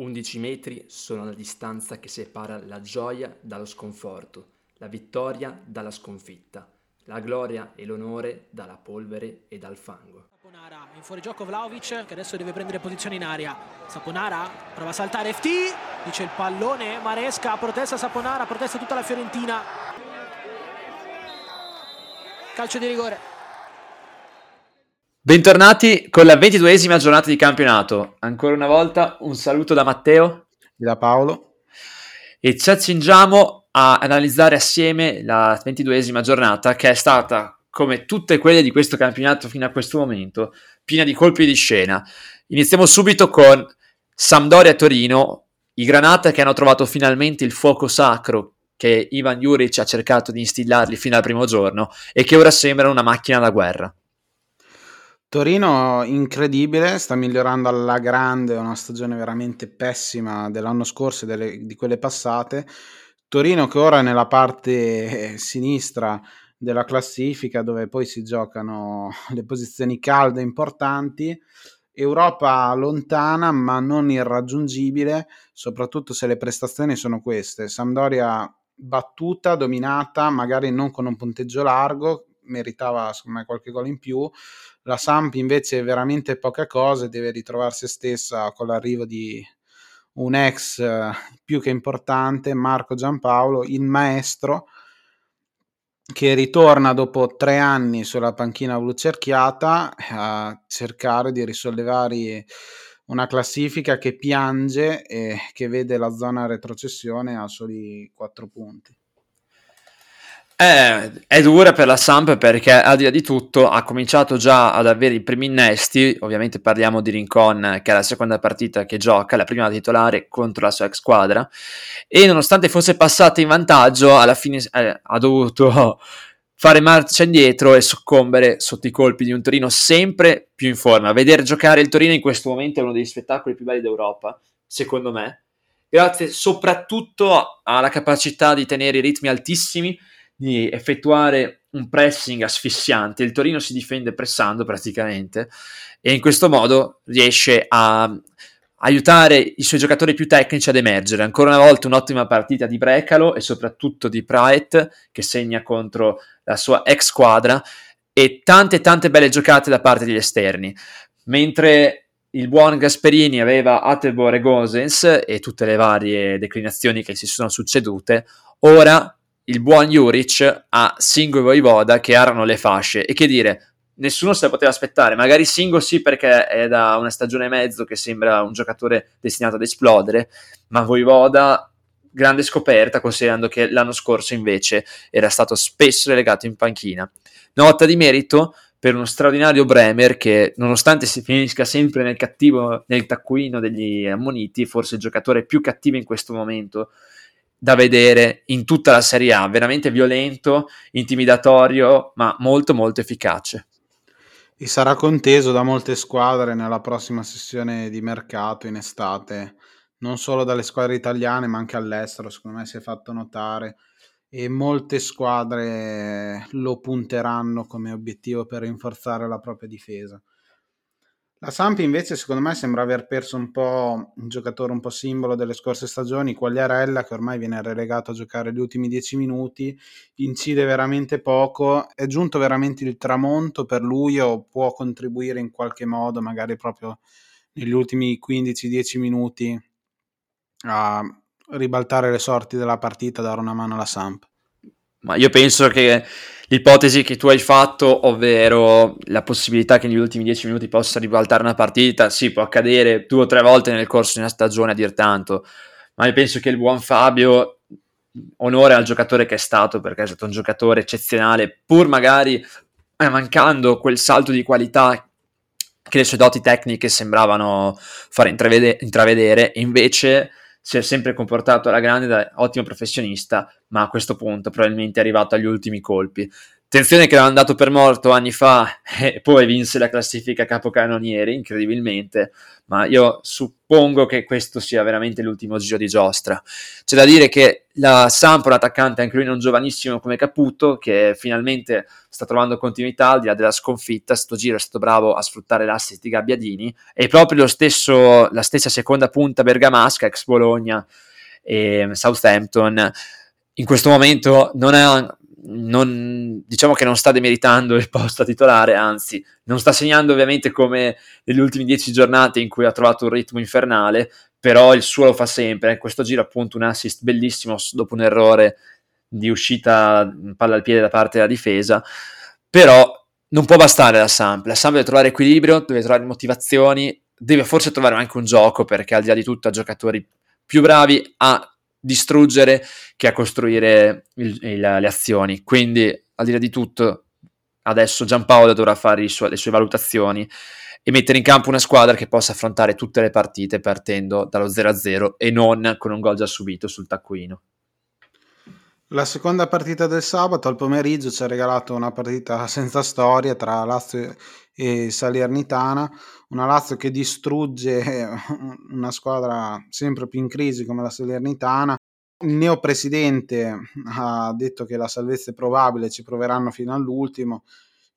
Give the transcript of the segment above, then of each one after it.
11 metri sono la distanza che separa la gioia dallo sconforto, la vittoria dalla sconfitta, la gloria e l'onore dalla polvere e dal fango. Saponara in fuorigioco Vlahovic che adesso deve prendere posizione in aria. Saponara prova a saltare FT, dice il pallone, Maresca, protesta Saponara, protesta tutta la Fiorentina. Calcio di rigore. Bentornati con la 22esima giornata di campionato. Ancora una volta un saluto da Matteo e da Paolo e ci accingiamo a analizzare assieme la 22esima giornata, che è stata, come tutte quelle di questo campionato fino a questo momento, piena di colpi di scena. Iniziamo subito con Sampdoria Torino, i Granata che hanno trovato finalmente il fuoco sacro che Ivan Juric ha cercato di instillarli fino al primo giorno e che ora sembrano una macchina da guerra. Torino incredibile, sta migliorando alla grande, una stagione veramente pessima dell'anno scorso e di quelle passate. Torino che ora è nella parte sinistra della classifica, dove poi si giocano le posizioni calde importanti. Europa lontana ma non irraggiungibile, soprattutto se le prestazioni sono queste. Sampdoria battuta, dominata, magari non con un punteggio largo, meritava secondo me qualche gol in più. La Samp invece è veramente poca cosa, deve ritrovare se stessa con l'arrivo di un ex più che importante, Marco Giampaolo, il maestro, che ritorna dopo 3 anni sulla panchina blucerchiata a cercare di risollevare una classifica che piange e che vede la zona retrocessione a soli 4 punti. È dura per la Samp perché, al di là di tutto, ha cominciato già ad avere i primi innesti. Ovviamente parliamo di Rincon, che è la seconda partita che gioca, la prima da titolare contro la sua ex squadra, e nonostante fosse passata in vantaggio alla fine ha dovuto fare marcia indietro e soccombere sotto i colpi di un Torino sempre più in forma. Vedere giocare il Torino in questo momento è uno degli spettacoli più belli d'Europa, secondo me, grazie soprattutto alla capacità di tenere i ritmi altissimi, di effettuare un pressing asfissiante. Il Torino si difende pressando praticamente e in questo modo riesce a aiutare i suoi giocatori più tecnici ad emergere. Ancora una volta un'ottima partita di Brecalo e soprattutto di Praet, che segna contro la sua ex squadra, e tante belle giocate da parte degli esterni, mentre il buon Gasperini aveva Atebor e Gosens e tutte le varie declinazioni che si sono succedute. Ora il buon Juric a Singo e Voivoda che arano le fasce, e che dire, nessuno se la poteva aspettare. Magari Singo sì, perché è da una stagione e mezzo che sembra un giocatore destinato ad esplodere, ma Voivoda grande scoperta, considerando che l'anno scorso invece era stato spesso relegato in panchina. Nota di merito per uno straordinario Bremer che, nonostante si finisca sempre nel taccuino degli ammoniti, forse il giocatore più cattivo in questo momento da vedere in tutta la Serie A, veramente violento, intimidatorio, ma molto efficace. E sarà conteso da molte squadre nella prossima sessione di mercato in estate, non solo dalle squadre italiane ma anche all'estero. Secondo me si è fatto notare e molte squadre lo punteranno come obiettivo per rinforzare la propria difesa. La Samp invece secondo me sembra aver perso un po' un giocatore un po' simbolo delle scorse stagioni, Quagliarella, che ormai viene relegato a giocare gli ultimi 10 minuti, incide veramente poco. È giunto veramente il tramonto per lui, o può contribuire in qualche modo magari proprio negli ultimi 15-10 minuti a ribaltare le sorti della partita, dare una mano alla Samp? Ma io penso che l'ipotesi che tu hai fatto, ovvero la possibilità che negli ultimi 10 minuti possa ribaltare una partita, sì, può accadere 2 o 3 volte nel corso di una stagione a dir tanto, ma io penso che il buon Fabio, onore al giocatore che è stato, perché è stato un giocatore eccezionale, pur magari mancando quel salto di qualità che le sue doti tecniche sembravano far intravedere, invece si è sempre comportato alla grande, da ottimo professionista, ma a questo punto probabilmente è arrivato agli ultimi colpi. Attenzione che l'hanno andato per morto anni fa e poi vinse la classifica capocannonieri, incredibilmente, ma io suppongo che questo sia veramente l'ultimo giro di giostra. C'è da dire che la Sampa, l'attaccante, anche lui non giovanissimo come Caputo, che finalmente sta trovando continuità al di là della sconfitta, sto giro è stato bravo a sfruttare l'assist di Gabbiadini, e proprio la stessa seconda punta bergamasca, ex Bologna e Southampton, in questo momento diciamo che non sta demeritando il posto a titolare, anzi non sta segnando ovviamente come nelle ultime 10 giornate in cui ha trovato un ritmo infernale, però il suo lo fa sempre. In questo giro appunto un assist bellissimo dopo un errore di uscita palla al piede da parte della difesa, però non può bastare la Samp deve trovare equilibrio, deve trovare motivazioni, deve forse trovare anche un gioco, perché al di là di tutto ha giocatori più bravi a distruggere che a costruire le azioni, quindi al di là di tutto adesso Giampaolo dovrà fare le sue valutazioni e mettere in campo una squadra che possa affrontare tutte le partite partendo dallo 0-0 e non con un gol già subito sul taccuino. La seconda partita del sabato al pomeriggio ci ha regalato una partita senza storia tra Lazio e Salernitana, una Lazio che distrugge una squadra sempre più in crisi come la Salernitana. Il neopresidente ha detto che la salvezza è probabile, ci proveranno fino all'ultimo.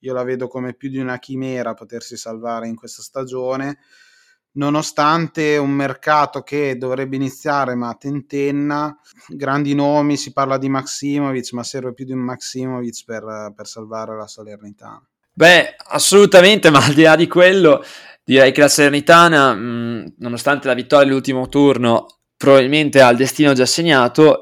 Io la vedo come più di una chimera potersi salvare in questa stagione, nonostante un mercato che dovrebbe iniziare ma tentenna, grandi nomi, si parla di Maximovic, ma serve più di un Maximovic per salvare la Salernitana. Beh, assolutamente, ma al di là di quello direi che la Salernitana, nonostante la vittoria dell'ultimo turno, probabilmente ha il destino già segnato,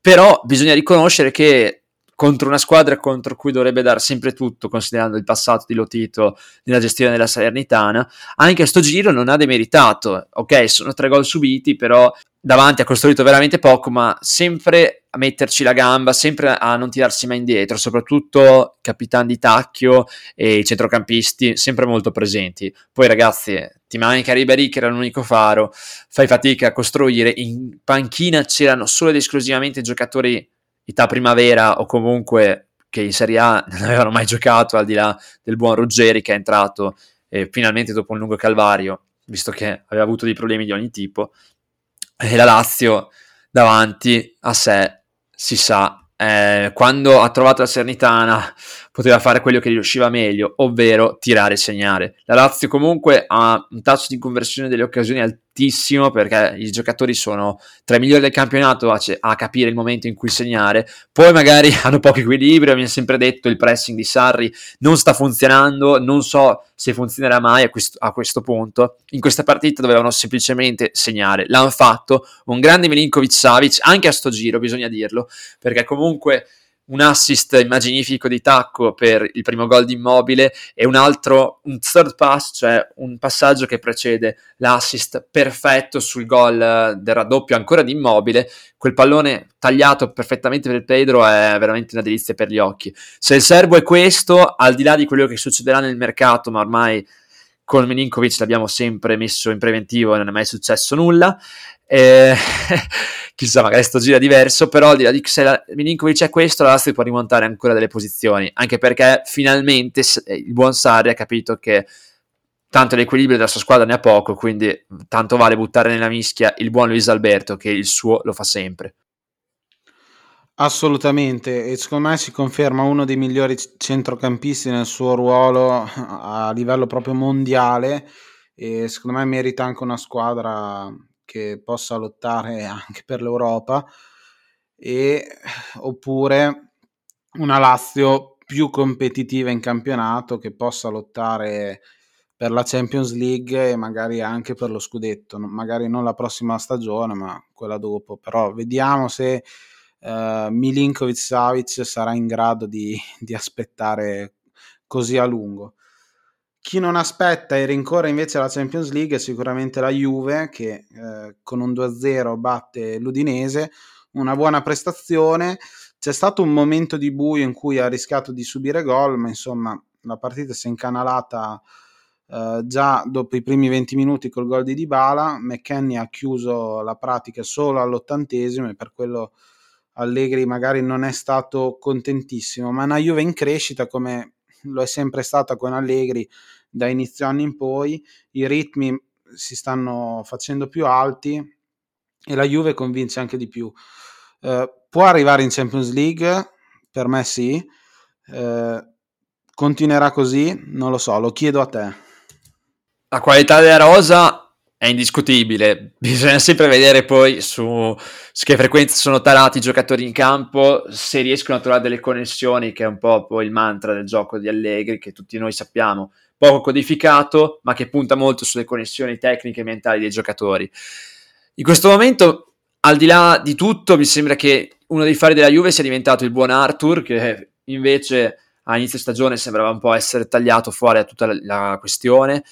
però bisogna riconoscere che contro una squadra contro cui dovrebbe dare sempre tutto, considerando il passato di Lotito nella gestione della Salernitana, anche a sto giro non ha demeritato. Ok, sono 3 gol subiti, però davanti ha costruito veramente poco, ma sempre a metterci la gamba, sempre a non tirarsi mai indietro, soprattutto capitan di tacchio e i centrocampisti sempre molto presenti. Poi ragazzi, ti manca Ribery che era l'unico faro, fai fatica a costruire, in panchina c'erano solo ed esclusivamente giocatori età primavera o comunque che in Serie A non avevano mai giocato, al di là del buon Ruggeri che è entrato finalmente dopo un lungo calvario, visto che aveva avuto dei problemi di ogni tipo. E la Lazio davanti a sé, si sa, quando ha trovato la Salernitana poteva fare quello che gli riusciva meglio, ovvero tirare e segnare. La Lazio comunque ha un tasso di conversione delle occasioni altissimo, perché i giocatori sono tra i migliori del campionato a capire il momento in cui segnare. Poi magari hanno poco equilibrio, mi è sempre detto il pressing di Sarri non sta funzionando, non so se funzionerà mai a questo punto. In questa partita dovevano semplicemente segnare, l'hanno fatto, un grande Milinkovic-Savic anche a sto giro, bisogna dirlo, perché comunque un assist immaginifico di tacco per il primo gol di Immobile e un altro, un third pass, cioè un passaggio che precede l'assist perfetto sul gol del raddoppio ancora di Immobile. Quel pallone tagliato perfettamente per Pedro è veramente una delizia per gli occhi. Se il serbo è questo, al di là di quello che succederà nel mercato, ma ormai con Milinkovic l'abbiamo sempre messo in preventivo e non è mai successo nulla, chissà, magari sto giro è diverso, però se Milinkovic è questo, la Lazio può rimontare ancora delle posizioni, anche perché finalmente il buon Sarri ha capito che tanto l'equilibrio della sua squadra ne ha poco, quindi tanto vale buttare nella mischia il buon Luis Alberto, che il suo lo fa sempre. Assolutamente, e secondo me si conferma uno dei migliori centrocampisti nel suo ruolo a livello proprio mondiale, e secondo me merita anche una squadra che possa lottare anche per l'Europa, oppure una Lazio più competitiva in campionato che possa lottare per la Champions League e magari anche per lo scudetto, magari non la prossima stagione ma quella dopo, però vediamo se Milinkovic-Savic sarà in grado di aspettare così a lungo. Chi non aspetta e rincorre invece la Champions League è sicuramente la Juve, che con un 2-0 batte l'Udinese, una buona prestazione. C'è stato un momento di buio in cui ha rischiato di subire gol, ma insomma la partita si è incanalata già dopo i primi 20 minuti col gol di Dybala. McKennie ha chiuso la pratica solo all'80° e per quello Allegri magari non è stato contentissimo, ma una Juve in crescita come lo è sempre stata con Allegri da inizio anno in poi, i ritmi si stanno facendo più alti e la Juve convince anche di più. Può arrivare in Champions League? Per me sì. Continuerà così? Non lo so, lo chiedo a te. La qualità della rosa è indiscutibile, bisogna sempre vedere poi su che frequenza sono tarati i giocatori in campo, se riescono a trovare delle connessioni, che è un po' poi il mantra del gioco di Allegri, che tutti noi sappiamo, poco codificato, ma che punta molto sulle connessioni tecniche e mentali dei giocatori. In questo momento, al di là di tutto, mi sembra che uno dei fari della Juve sia diventato il buon Arthur, che invece a inizio stagione sembrava un po' essere tagliato fuori a tutta la questione.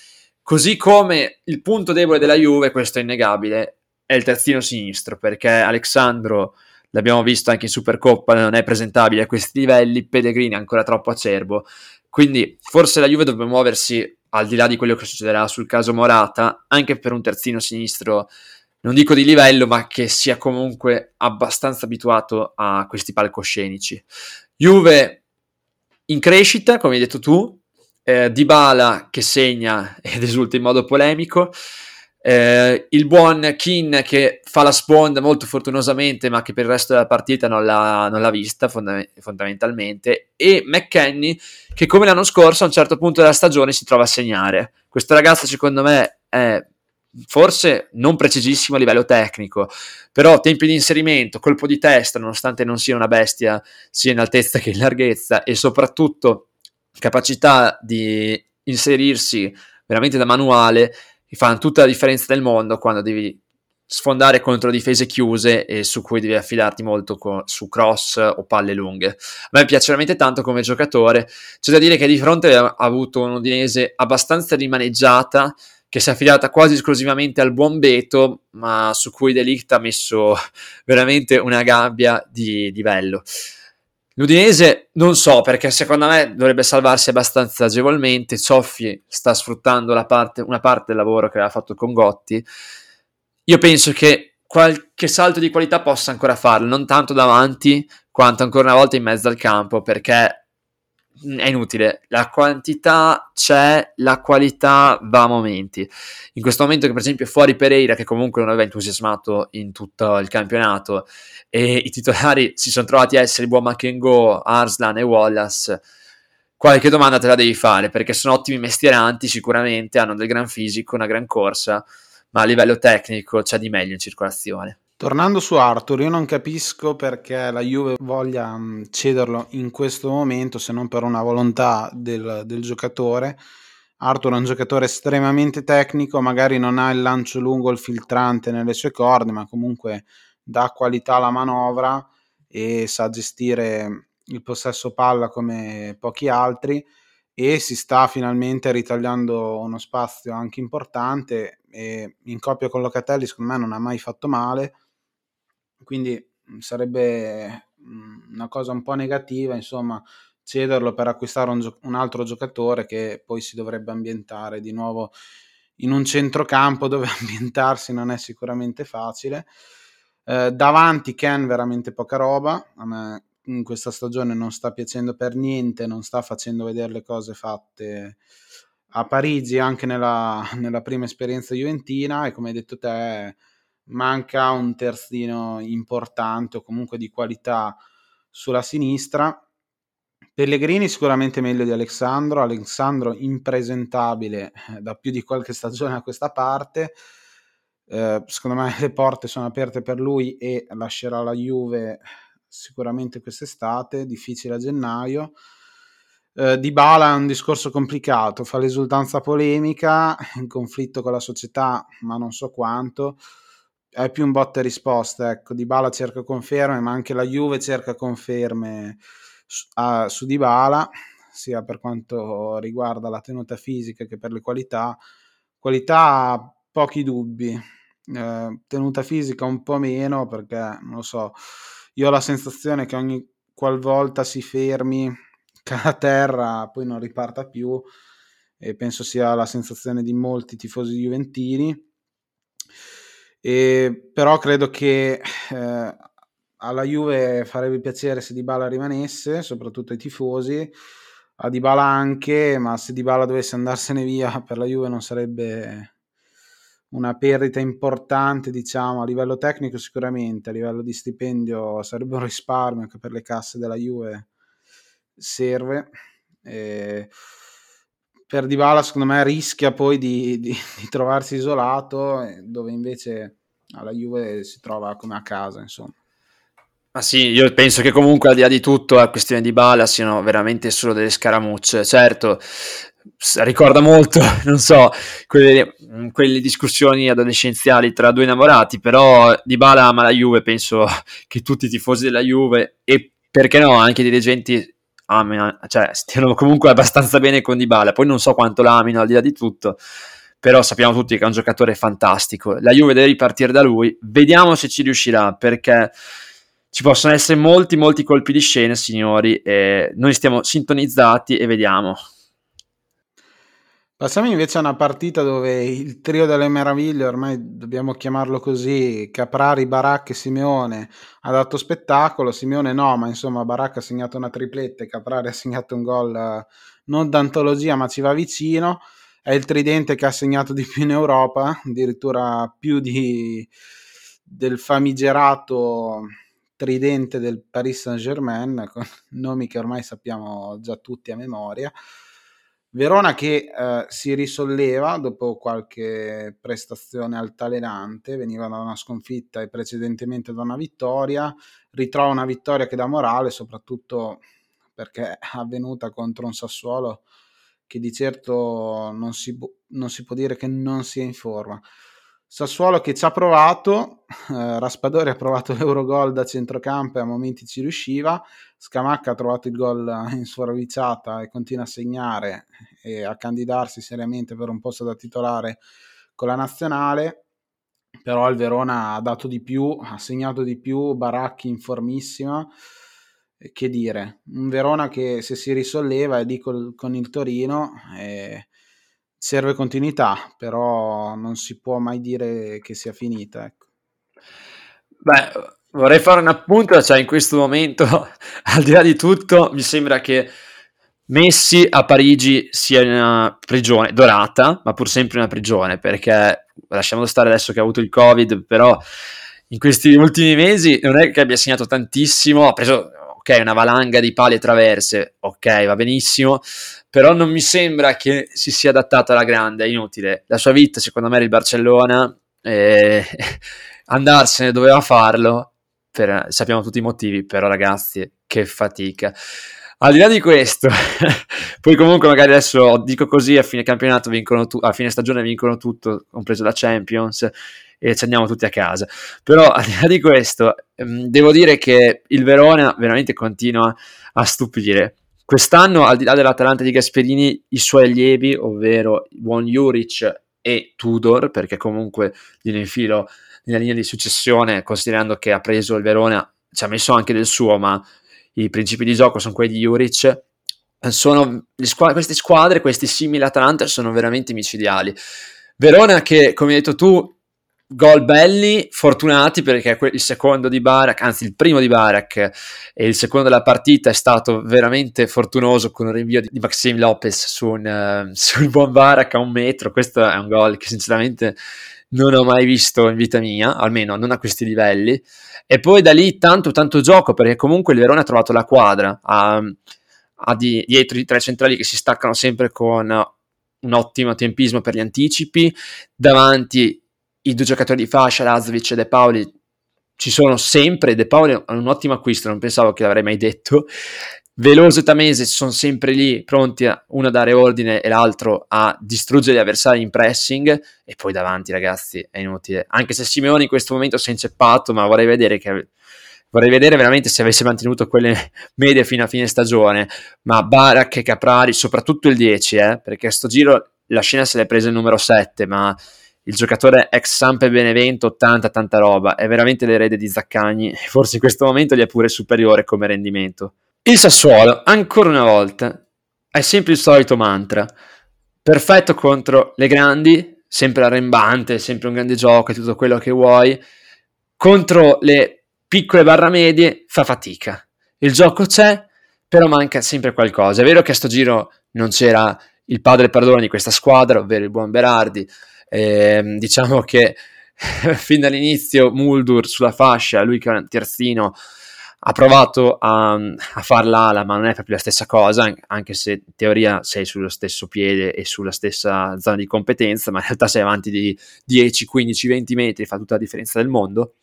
Così come il punto debole della Juve, questo è innegabile, è il terzino sinistro, perché Alessandro, l'abbiamo visto anche in Supercoppa, non è presentabile a questi livelli, Pellegrini è ancora troppo acerbo, quindi forse la Juve dovrebbe muoversi, al di là di quello che succederà sul caso Morata, anche per un terzino sinistro, non dico di livello, ma che sia comunque abbastanza abituato a questi palcoscenici. Juve in crescita, come hai detto tu, Dybala che segna ed esulta in modo polemico, il buon Keane che fa la sponda molto fortunosamente, ma che per il resto della partita non l'ha vista fondamentalmente, e McKennie che, come l'anno scorso, a un certo punto della stagione si trova a segnare. Questo ragazzo secondo me è forse non precisissimo a livello tecnico, però tempi di inserimento, colpo di testa, nonostante non sia una bestia sia in altezza che in larghezza, e soprattutto capacità di inserirsi veramente da manuale, che fa tutta la differenza del mondo quando devi sfondare contro difese chiuse e su cui devi affidarti molto su cross o palle lunghe. A me piace veramente tanto come giocatore. C'è da dire che di fronte ha avuto un'Udinese abbastanza rimaneggiata, che si è affidata quasi esclusivamente al buon Beto, ma su cui De Ligt ha messo veramente una gabbia di livello. L'Udinese non so, perché secondo me dovrebbe salvarsi abbastanza agevolmente. Cioffi sta sfruttando una parte del lavoro che aveva fatto con Gotti. Io penso che qualche salto di qualità possa ancora farlo, non tanto davanti quanto ancora una volta in mezzo al campo, perché è inutile. La quantità c'è, la qualità va a momenti. In questo momento, che per esempio fuori Pereira, che comunque non aveva entusiasmato in tutto il campionato, e i titolari si sono trovati a essere buon Makengo, Arslan e Wallace, qualche domanda te la devi fare, perché sono ottimi mestieranti sicuramente, hanno del gran fisico, una gran corsa, ma a livello tecnico c'è di meglio in circolazione. Tornando su Arthur, io non capisco perché la Juve voglia cederlo in questo momento, se non per una volontà del giocatore. Arthur è un giocatore estremamente tecnico, magari non ha il lancio lungo, il filtrante nelle sue corde, ma comunque dà qualità alla manovra e sa gestire il possesso palla come pochi altri, e si sta finalmente ritagliando uno spazio anche importante, e in coppia con Locatelli secondo me non ha mai fatto male, quindi sarebbe una cosa un po' negativa, insomma, cederlo per acquistare un altro giocatore che poi si dovrebbe ambientare di nuovo in un centrocampo dove ambientarsi non è sicuramente facile. Davanti Ken veramente poca roba, a me in questa stagione non sta piacendo per niente, non sta facendo vedere le cose fatte a Parigi, anche nella prima esperienza juventina, e come hai detto te manca un terzino importante o comunque di qualità sulla sinistra. Pellegrini sicuramente meglio di Alessandro impresentabile da più di qualche stagione a questa parte. Secondo me le porte sono aperte per lui e lascerà la Juve sicuramente quest'estate, difficile a gennaio. Dybala è un discorso complicato, fa l'esultanza polemica, in conflitto con la società, ma non so quanto, è più un botta e risposta. Ecco, Dybala cerca conferme, ma anche la Juve cerca conferme su Dybala, sia per quanto riguarda la tenuta fisica che per le qualità pochi dubbi. Tenuta fisica un po' meno, perché non lo so, io ho la sensazione che ogni qualvolta si fermi cada a terra poi non riparta più, e penso sia la sensazione di molti tifosi juventini. Però credo che alla Juve farebbe piacere se Dybala rimanesse, soprattutto ai tifosi, a Dybala anche, ma se Dybala dovesse andarsene via per la Juve non sarebbe una perdita importante, diciamo, a livello tecnico sicuramente, a livello di stipendio sarebbe un risparmio che per le casse della Juve serve. Per Dybala secondo me rischia poi di trovarsi isolato, dove invece alla Juve si trova come a casa, insomma. Ma sì, io penso che comunque al di là di tutto la questione di Dybala siano veramente solo delle scaramucce. Certo, ricorda molto, non so, quelle discussioni adolescenziali tra due innamorati, però Dybala ama la Juve, penso che tutti i tifosi della Juve e perché no anche i dirigenti cioè stiano comunque abbastanza bene con Dybala. Poi non so quanto la amino al di là di tutto, però sappiamo tutti che è un giocatore fantastico, la Juve deve ripartire da lui, vediamo se ci riuscirà, perché ci possono essere molti colpi di scena, signori, e noi stiamo sintonizzati e vediamo. Passiamo invece a una partita dove il trio delle meraviglie, ormai dobbiamo chiamarlo così, Caprari, Barak e Simeone, ha dato spettacolo. Simeone no, ma insomma Barak ha segnato una tripletta e Caprari ha segnato un gol non d'antologia ma ci va vicino. È il tridente che ha segnato di più in Europa, addirittura più del famigerato tridente del Paris Saint-Germain, con nomi che ormai sappiamo già tutti a memoria. Verona che si risolleva dopo qualche prestazione altalenante, veniva da una sconfitta e precedentemente da una vittoria, ritrova una vittoria che dà morale, soprattutto perché è avvenuta contro un Sassuolo che di certo non si può dire che non sia in forma. Sassuolo che ci ha provato, Raspadori ha provato l'Eurogol da centrocampo e a momenti ci riusciva, Scamacca ha trovato il gol in sforaviciata e continua a segnare e a candidarsi seriamente per un posto da titolare con la nazionale, però il Verona ha dato di più, ha segnato di più, Baracchi in formissima, che dire, un Verona che se si risolleva è lì con il Torino e serve continuità, però non si può mai dire che sia finita, ecco. Beh, vorrei fare un appunto, cioè in questo momento al di là di tutto mi sembra che Messi a Parigi sia in una prigione dorata, ma pur sempre una prigione, perché lasciamo stare adesso che ha avuto il Covid, però in questi ultimi mesi non è che abbia segnato tantissimo, ha preso una valanga di pali e traverse, va benissimo, però non mi sembra che si sia adattato alla grande, è inutile. La sua vita secondo me era il Barcellona, andarsene doveva farlo, sappiamo tutti i motivi, però ragazzi che fatica. Al di là di questo, poi comunque magari adesso dico così, a fine campionato a fine stagione vincono tutto, compreso la Champions, e ci andiamo tutti a casa. Però al di là di questo devo dire che il Verona veramente continua a stupire. Quest'anno, al di là dell'Atalanta di Gasperini, i suoi allievi, ovvero Ivan Juric e Tudor, perché comunque gliene infilo nella linea di successione, considerando che ha preso il Verona, ci ha messo anche del suo, ma i principi di gioco sono quelli di Juric, sono queste squadre, questi simili Atalanta sono veramente micidiali. Verona che, come hai detto tu, gol belli, fortunati, perché il secondo di Barak, anzi il primo di Barak e il secondo della partita è stato veramente fortunoso, con un rinvio di Maxime Lopez sul buon Barak a 1 metro. Questo è un gol che sinceramente non ho mai visto in vita mia, almeno non a questi livelli. E poi da lì tanto gioco, perché comunque il Verona ha trovato la quadra, ha dietro i tre centrali che si staccano sempre con un ottimo tempismo per gli anticipi, davanti i due giocatori di fascia, Lazovic e De Paoli, ci sono sempre. De Paoli è un ottimo acquisto, non pensavo che l'avrei mai detto. Veloso e Tamese sono sempre lì, pronti uno a dare ordine e l'altro a distruggere gli avversari in pressing. E poi davanti, ragazzi, è inutile. Anche se Simeone in questo momento si è inceppato, ma vorrei vedere veramente se avesse mantenuto quelle medie fino a fine stagione. Ma Barak e Caprari, soprattutto il 10, perché a sto giro la scena se l'è presa il numero 7, ma il giocatore ex Samp e Benevento, tanta roba, è veramente l'erede di Zaccagni, forse in questo momento gli è pure superiore come rendimento. Il Sassuolo, ancora una volta, è sempre il solito mantra, perfetto contro le grandi, sempre arrembante, sempre un grande gioco e tutto quello che vuoi, contro le piccole barra medie, fa fatica. Il gioco c'è, però manca sempre qualcosa. È vero che a sto giro non c'era il padre perdono di questa squadra, ovvero il buon Berardi. Diciamo che fin dall'inizio Muldur sulla fascia, lui che era un terzino, ha provato a far l'ala, ma non è proprio la stessa cosa, anche se in teoria sei sullo stesso piede e sulla stessa zona di competenza, ma in realtà sei avanti di 10, 15, 20 metri, fa tutta la differenza del mondo.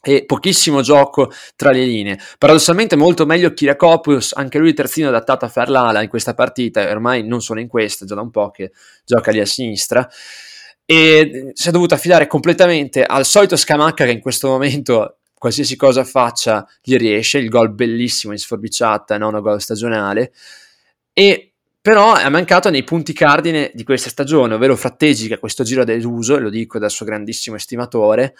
E pochissimo gioco tra le linee. Paradossalmente molto meglio Kyriakopoulos, anche lui terzino adattato a far l'ala in questa partita, e ormai non solo in questa, già da un po' che gioca lì a sinistra, e si è dovuto affidare completamente al solito Scamacca, che in questo momento qualsiasi cosa faccia gli riesce, il gol bellissimo in sforbiciata, nono gol stagionale, e però è mancato nei punti cardine di questa stagione, ovvero Frattesi, che questo giro ha deluso, e lo dico dal suo grandissimo estimatore,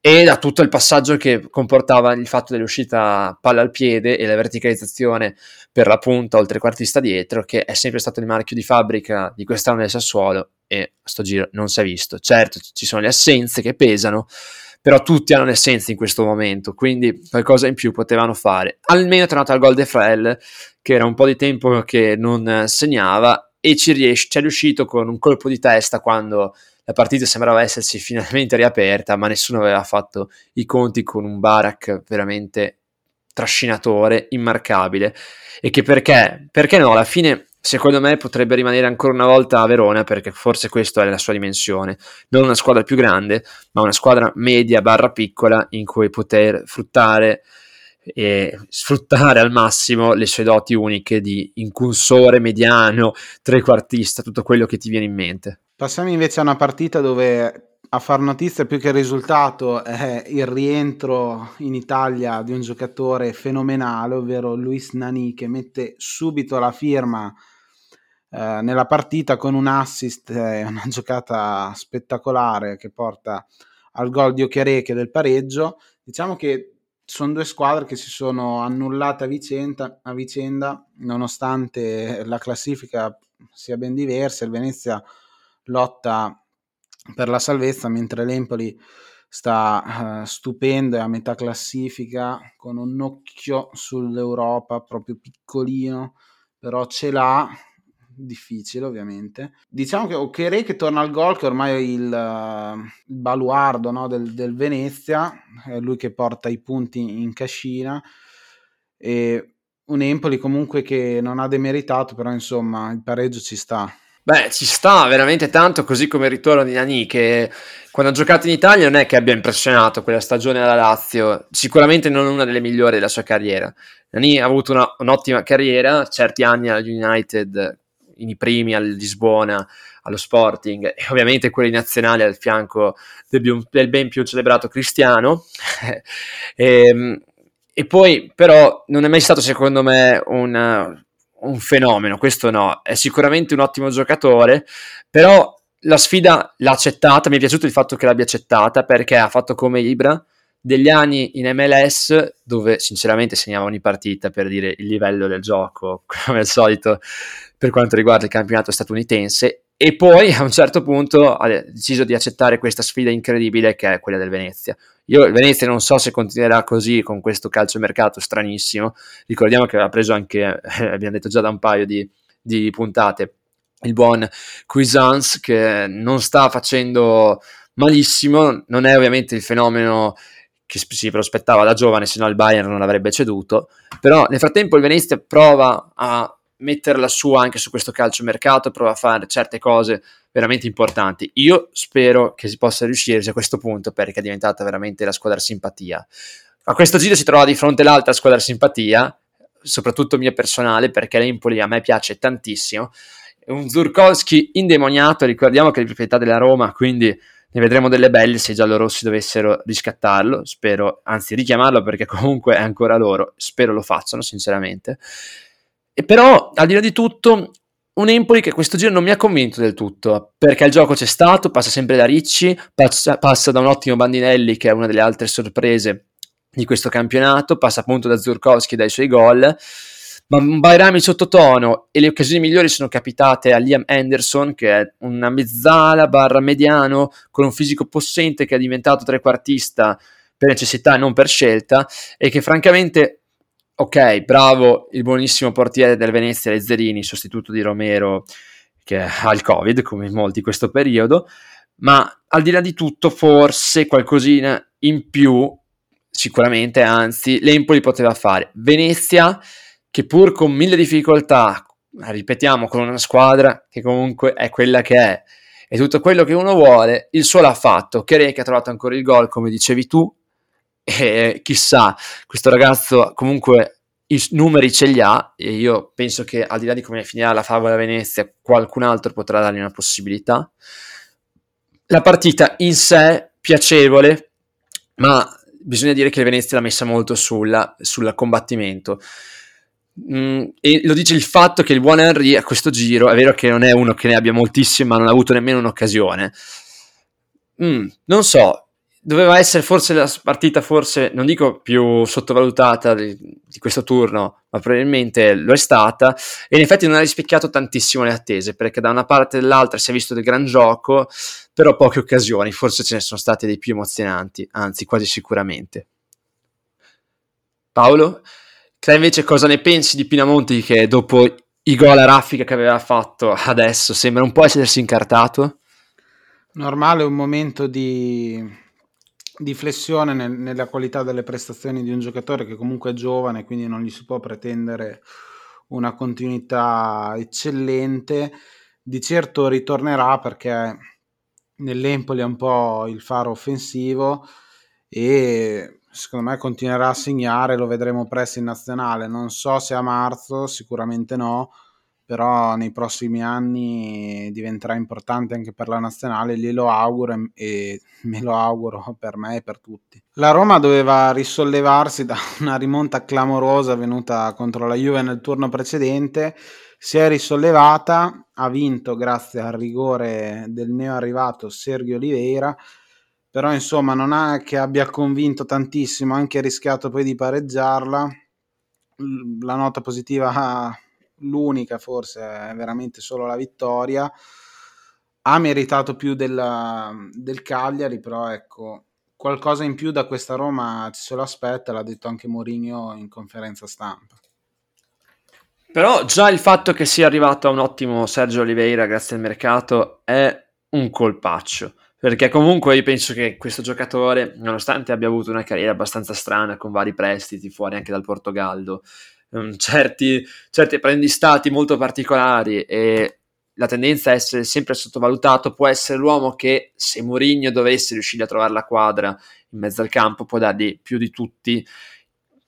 e da tutto il passaggio che comportava il fatto dell'uscita palla al piede e la verticalizzazione per la punta o il trequartista dietro, che è sempre stato il marchio di fabbrica di quest'anno del Sassuolo, e sto giro non si è visto. Certo, ci sono le assenze che pesano, però tutti hanno le assenze in questo momento, quindi qualcosa in più potevano fare. Almeno è tornato al gol De Frel, che era un po' di tempo che non segnava, e ci è riuscito con un colpo di testa quando la partita sembrava essersi finalmente riaperta, ma nessuno aveva fatto i conti con un Barak veramente trascinatore, immarcabile, e che perché no, alla fine secondo me potrebbe rimanere ancora una volta a Verona, perché forse questa è la sua dimensione, non una squadra più grande, ma una squadra media barra piccola in cui poter sfruttare al massimo le sue doti uniche di incursore, mediano, trequartista, tutto quello che ti viene in mente. Passiamo invece a una partita dove a far notizia più che il risultato è il rientro in Italia di un giocatore fenomenale, ovvero Luis Nani, che mette subito la firma nella partita con un assist e una giocata spettacolare che porta al gol di Okereke del pareggio. Diciamo che sono due squadre che si sono annullate a vicenda, nonostante la classifica sia ben diversa. Il Venezia lotta per la salvezza, mentre l'Empoli sta stupendo, è a metà classifica con un occhio sull'Europa, proprio piccolino, però ce l'ha, difficile ovviamente. Diciamo che Okereke che torna al gol, che ormai è il baluardo, no, del Venezia, è lui che porta i punti in cascina, e un Empoli comunque che non ha demeritato, però insomma il pareggio ci sta. Beh, ci sta veramente tanto, così come il ritorno di Nani, che quando ha giocato in Italia non è che abbia impressionato quella stagione alla Lazio, sicuramente non una delle migliori della sua carriera. Nani ha avuto un'ottima carriera, certi anni al United, i primi al Lisbona, allo Sporting, e ovviamente quelli nazionali al fianco del ben più celebrato Cristiano, e poi però non è mai stato secondo me un fenomeno, questo no, è sicuramente un ottimo giocatore, però la sfida l'ha accettata, mi è piaciuto il fatto che l'abbia accettata, perché ha fatto come Ibra, degli anni in MLS dove sinceramente segnava ogni partita, per dire il livello del gioco come al solito per quanto riguarda il campionato statunitense, e poi a un certo punto ha deciso di accettare questa sfida incredibile che è quella del Venezia. Il Venezia non so se continuerà così con questo calciomercato stranissimo, ricordiamo che aveva preso anche, abbiamo detto già da un paio di puntate, il buon Cuisance, che non sta facendo malissimo, non è ovviamente il fenomeno che si prospettava da giovane, se no il Bayern non l'avrebbe ceduto, però nel frattempo il Venezia prova a mettere la sua anche su questo calciomercato, prova a fare certe cose veramente importanti. Io spero che si possa riuscirci a questo punto, perché è diventata veramente la squadra simpatia. A questo giro si trova di fronte l'altra squadra simpatia, soprattutto mia personale, perché l'Empoli a me piace tantissimo, è un Zurkowski indemoniato, ricordiamo che è di proprietà della Roma, quindi ne vedremo delle belle se i giallorossi dovessero riscattarlo, spero, anzi richiamarlo, perché comunque è ancora loro, spero lo facciano sinceramente. E però, al di là di tutto, un Empoli che questo giro non mi ha convinto del tutto, perché il gioco c'è stato, passa sempre da Ricci, passa da un ottimo Bandinelli, che è una delle altre sorprese di questo campionato, passa appunto da Zurkowski dai suoi gol, ma un Bairami sottotono, e le occasioni migliori sono capitate a Liam Anderson, che è una mezzala barra mediano, con un fisico possente che è diventato trequartista, per necessità e non per scelta, e che francamente, ok, bravo il buonissimo portiere del Venezia Lezzerini, sostituto di Romero, che ha il Covid come molti in questo periodo, ma al di là di tutto forse qualcosina in più sicuramente, anzi, l'Empoli poteva fare. Venezia che pur con mille difficoltà, ripetiamo, con una squadra che comunque è quella che è e tutto quello che uno vuole, il suo l'ha fatto. Keré che ha trovato ancora il gol, come dicevi tu, e chissà, questo ragazzo comunque i numeri ce li ha, e io penso che al di là di come finirà la favola Venezia, qualcun altro potrà dargli una possibilità. La partita in sé piacevole, ma bisogna dire che il Venezia l'ha messa molto sul combattimento, e lo dice il fatto che il buon Henry a questo giro, è vero che non è uno che ne abbia moltissime, ma non ha avuto nemmeno un'occasione. Non so, doveva essere forse la partita, forse non dico più sottovalutata di questo turno, ma probabilmente lo è stata, e in effetti non ha rispecchiato tantissimo le attese, perché da una parte e dall'altra si è visto del gran gioco, però poche occasioni, forse ce ne sono state dei più emozionanti, anzi quasi sicuramente. Paolo, te invece cosa ne pensi di Pinamonti, che dopo i gol a raffica che aveva fatto adesso sembra un po' essersi incartato? Normale, un momento di flessione nella qualità delle prestazioni di un giocatore che comunque è giovane, quindi non gli si può pretendere una continuità eccellente. Di certo ritornerà, perché nell'Empoli è un po' il faro offensivo e secondo me continuerà a segnare, lo vedremo presto in nazionale, non so se a marzo, sicuramente no, però nei prossimi anni diventerà importante anche per la nazionale, glielo auguro e me lo auguro per me e per tutti. La Roma doveva risollevarsi da una rimonta clamorosa venuta contro la Juve nel turno precedente, si è risollevata, ha vinto grazie al rigore del neo arrivato Sergio Oliveira, però insomma non è che abbia convinto tantissimo, anche ha rischiato poi di pareggiarla. La nota positiva, l'unica forse, è veramente solo la vittoria, ha meritato più del Cagliari, però ecco, qualcosa in più da questa Roma ci se lo aspetta, l'ha detto anche Mourinho in conferenza stampa. Però già il fatto che sia arrivato a un ottimo Sergio Oliveira grazie al mercato è un colpaccio, perché comunque io penso che questo giocatore, nonostante abbia avuto una carriera abbastanza strana con vari prestiti fuori anche dal Portogallo, certi apprendistati molto particolari, e la tendenza a essere sempre sottovalutato, può essere l'uomo che, se Mourinho dovesse riuscire a trovare la quadra in mezzo al campo, può dargli più di tutti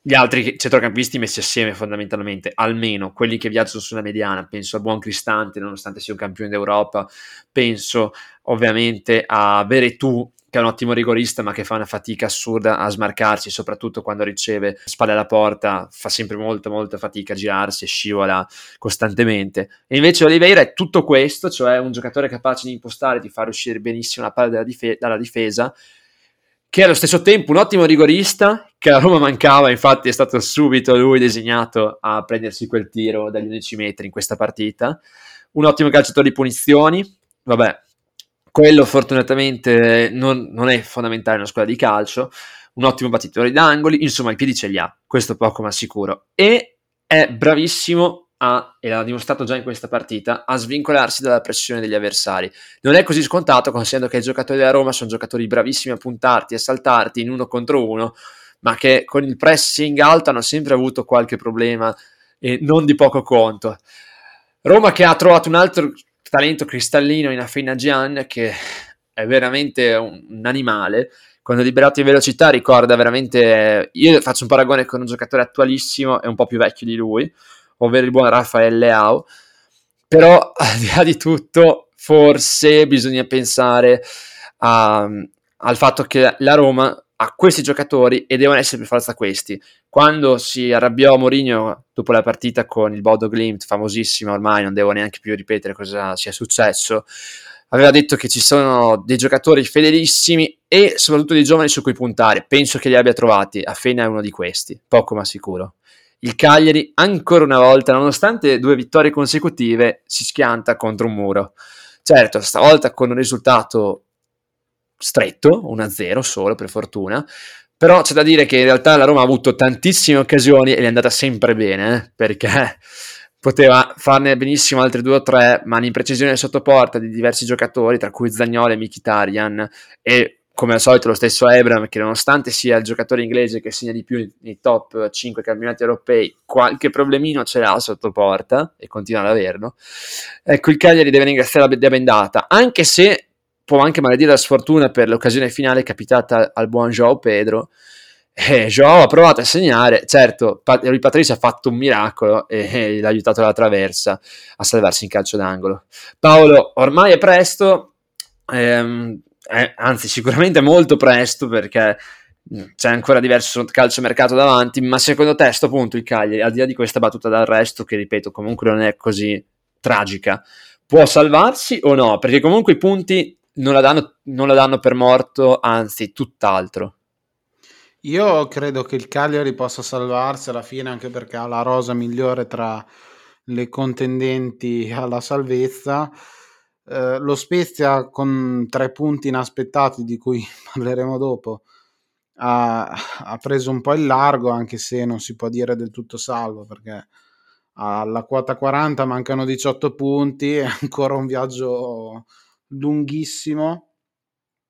gli altri centrocampisti messi assieme, fondamentalmente, almeno quelli che viaggiano sulla mediana. Penso a Buoncristante, nonostante sia un campione d'Europa, penso ovviamente a Veretout, che è un ottimo rigorista ma che fa una fatica assurda a smarcarsi, soprattutto quando riceve spalle alla porta, fa sempre molta fatica a girarsi e scivola costantemente. E invece Oliveira è tutto questo, cioè un giocatore capace di impostare, di far uscire benissimo la palla dalla difesa, che è allo stesso tempo un ottimo rigorista, che la Roma mancava, infatti è stato subito lui designato a prendersi quel tiro dagli 11 metri in questa partita, un ottimo calciatore di punizioni, vabbè, quello fortunatamente non è fondamentale in una squadra di calcio, un ottimo battitore d'angoli, insomma i piedi ce li ha, questo poco ma sicuro, e è bravissimo e l'ha dimostrato già in questa partita, a svincolarsi dalla pressione degli avversari. Non è così scontato, considerando che i giocatori della Roma sono giocatori bravissimi a puntarti e saltarti in uno contro uno, ma che con il pressing alto hanno sempre avuto qualche problema, e non di poco conto. Roma che ha trovato un altro talento cristallino in Afeina Gian, che è veramente un animale, quando liberato in velocità ricorda veramente, io faccio un paragone con un giocatore attualissimo e un po' più vecchio di lui, ovvero il buon Rafael Leao, però al di là di tutto forse bisogna pensare al fatto che la Roma a questi giocatori, e devono essere per forza questi. Quando si arrabbiò Mourinho dopo la partita con il Bodo Glimt, famosissima ormai, non devo neanche più ripetere cosa sia successo, aveva detto che ci sono dei giocatori fedelissimi e soprattutto dei giovani su cui puntare. Penso che li abbia trovati, Afena è uno di questi, poco ma sicuro. Il Cagliari, ancora una volta, nonostante 2 vittorie consecutive, si schianta contro un muro. Certo, stavolta con un risultato stretto, 1-0 solo per fortuna, Però c'è da dire che in realtà la Roma ha avuto tantissime occasioni e le è andata sempre bene, perché poteva farne benissimo altre 2 o 3, ma l'imprecisione sotto porta di diversi giocatori, tra cui Zaniolo e Mkhitaryan, e come al solito lo stesso Abraham, che nonostante sia il giocatore inglese che segna di più nei top 5 campionati europei, qualche problemino ce l'ha sotto porta e continua ad averlo. Ecco, il Cagliari deve ringraziare la bendata, anche se può anche maledire la sfortuna per l'occasione finale capitata al buon João Pedro. João ha provato a segnare, certo, Rui Patrício ha fatto un miracolo e l'ha aiutato alla traversa a salvarsi in calcio d'angolo. Paolo ormai è presto, anzi sicuramente molto presto, perché c'è ancora diverso calciomercato davanti, ma secondo te a sto punto il Cagliari, al di là di questa battuta d'arresto che ripeto comunque non è così tragica, può salvarsi o no? Perché comunque i punti non la danno per morto, anzi tutt'altro. Io credo che il Cagliari possa salvarsi alla fine, anche perché ha la rosa migliore tra le contendenti alla salvezza. Lo Spezia con 3 punti inaspettati, di cui parleremo dopo, ha preso un po' il largo, anche se non si può dire del tutto salvo, perché alla quota 40 mancano 18 punti, è ancora un viaggio lunghissimo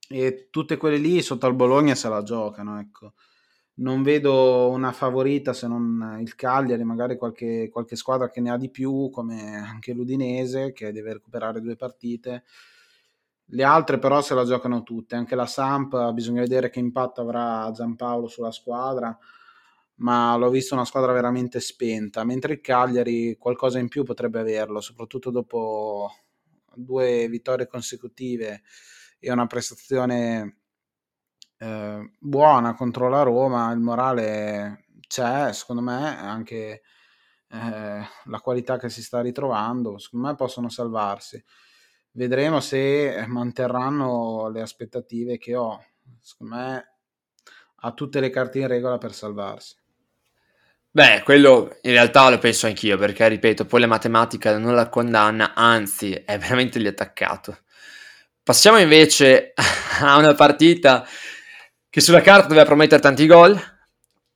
e tutte quelle lì sotto al Bologna se la giocano, ecco. Non vedo una favorita se non il Cagliari, magari qualche squadra che ne ha di più, come anche l'Udinese che deve recuperare 2 partite. Le altre però se la giocano tutte, anche la Samp, bisogna vedere che impatto avrà Giampaolo sulla squadra, ma l'ho visto una squadra veramente spenta, mentre il Cagliari qualcosa in più potrebbe averlo, soprattutto dopo 2 vittorie consecutive e una prestazione buona contro la Roma. Il morale c'è, secondo me, anche la qualità che si sta ritrovando, secondo me possono salvarsi. Vedremo se manterranno le aspettative che ho. Secondo me ha tutte le carte in regola per salvarsi. Beh, quello in realtà lo penso anch'io, perché ripeto, poi la matematica non la condanna, anzi è veramente lì attaccato. Passiamo invece a una partita che sulla carta doveva promettere tanti gol,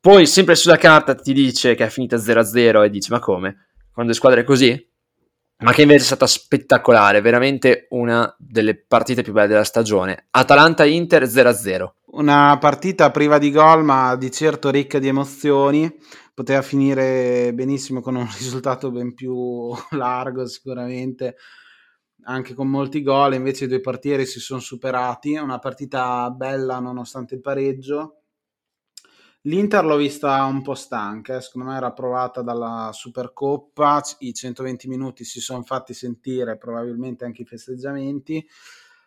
poi sempre sulla carta ti dice che è finita 0-0 e dici ma come? Quando le squadre è così? Ma che invece è stata spettacolare, veramente una delle partite più belle della stagione. Atalanta-Inter 0-0. Una partita priva di gol ma di certo ricca di emozioni. Poteva finire benissimo con un risultato ben più largo sicuramente, anche con molti gol, invece i 2 portieri si sono superati. Una partita bella nonostante il pareggio. L'Inter l'ho vista un po' stanca, secondo me era provata dalla Supercoppa, i 120 minuti si sono fatti sentire, probabilmente anche i festeggiamenti.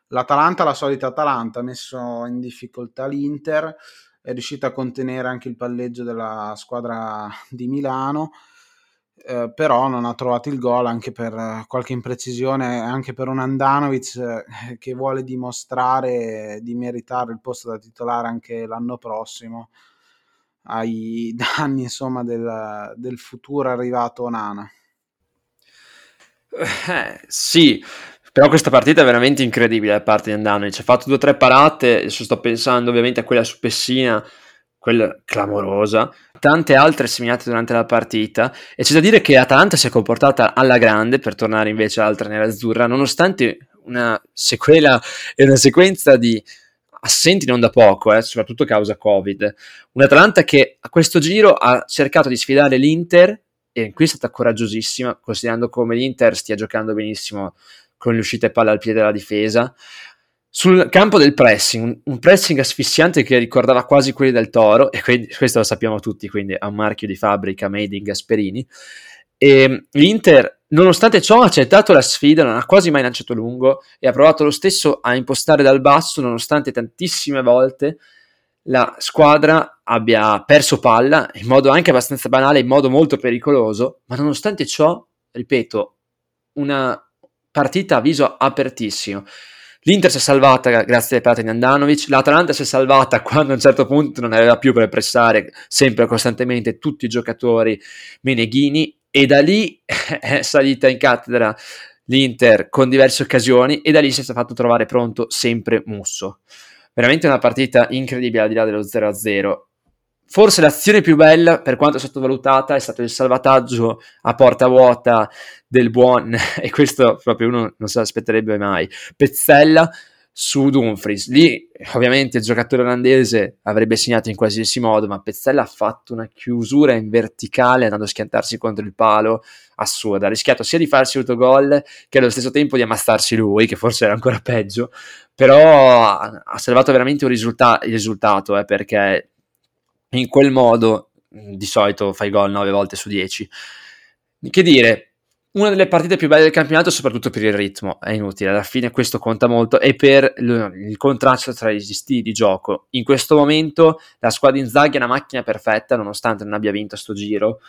L'Atalanta, la solita Atalanta, ha messo in difficoltà l'Inter, è riuscita a contenere anche il palleggio della squadra di Milano, però non ha trovato il gol, anche per qualche imprecisione, anche per un Handanović che vuole dimostrare di meritare il posto da titolare anche l'anno prossimo, ai danni insomma del futuro arrivato Onana. Sì, però questa partita è veramente incredibile da parte di Handanović, ha fatto 2 o 3 parate, adesso sto pensando ovviamente a quella su Pessina, quella clamorosa, tante altre seminate durante la partita, e c'è da dire che l'Atalanta si è comportata alla grande per tornare invece all'altra nerazzurra, nonostante una sequela e una sequenza di assenti non da poco, soprattutto causa Covid. Un'Atalanta che a questo giro ha cercato di sfidare l'Inter, e qui è stata coraggiosissima, considerando come l'Inter stia giocando benissimo con le uscite palla al piede della difesa. Sul campo del pressing, un pressing asfissiante che ricordava quasi quelli del Toro, e questo lo sappiamo tutti, quindi è un marchio di fabbrica made in Gasperini. E l'Inter, nonostante ciò, ha accettato la sfida, non ha quasi mai lanciato lungo e ha provato lo stesso a impostare dal basso, nonostante tantissime volte la squadra abbia perso palla in modo anche abbastanza banale, in modo molto pericoloso, ma nonostante ciò, ripeto, una partita a viso apertissimo. L'Inter si è salvata grazie alle parate di Handanović, l'Atalanta si è salvata quando a un certo punto non aveva più per pressare sempre costantemente tutti i giocatori meneghini, e da lì è salita in cattedra l'Inter con diverse occasioni e da lì si è fatto trovare pronto sempre Musso. veramente una partita incredibile al di là dello 0-0. Forse l'azione più bella, per quanto sottovalutata, è stato il salvataggio a porta vuota del buon, e questo proprio uno non se l'aspetterebbe mai, Pezzella su Dumfries. Lì ovviamente il giocatore olandese avrebbe segnato in qualsiasi modo, ma Pezzella ha fatto una chiusura in verticale andando a schiantarsi contro il palo assurda, ha rischiato sia di farsi autogol che allo stesso tempo di ammassarsi lui, che forse era ancora peggio, però ha salvato veramente un risultato, perché in quel modo di solito fai gol 9 volte su 10. Che dire, una delle partite più belle del campionato, soprattutto per il ritmo, è inutile, alla fine questo conta molto, e per il contrasto tra gli stili di gioco. In questo momento la squadra Inzaghi è una macchina perfetta, nonostante non abbia vinto sto giro,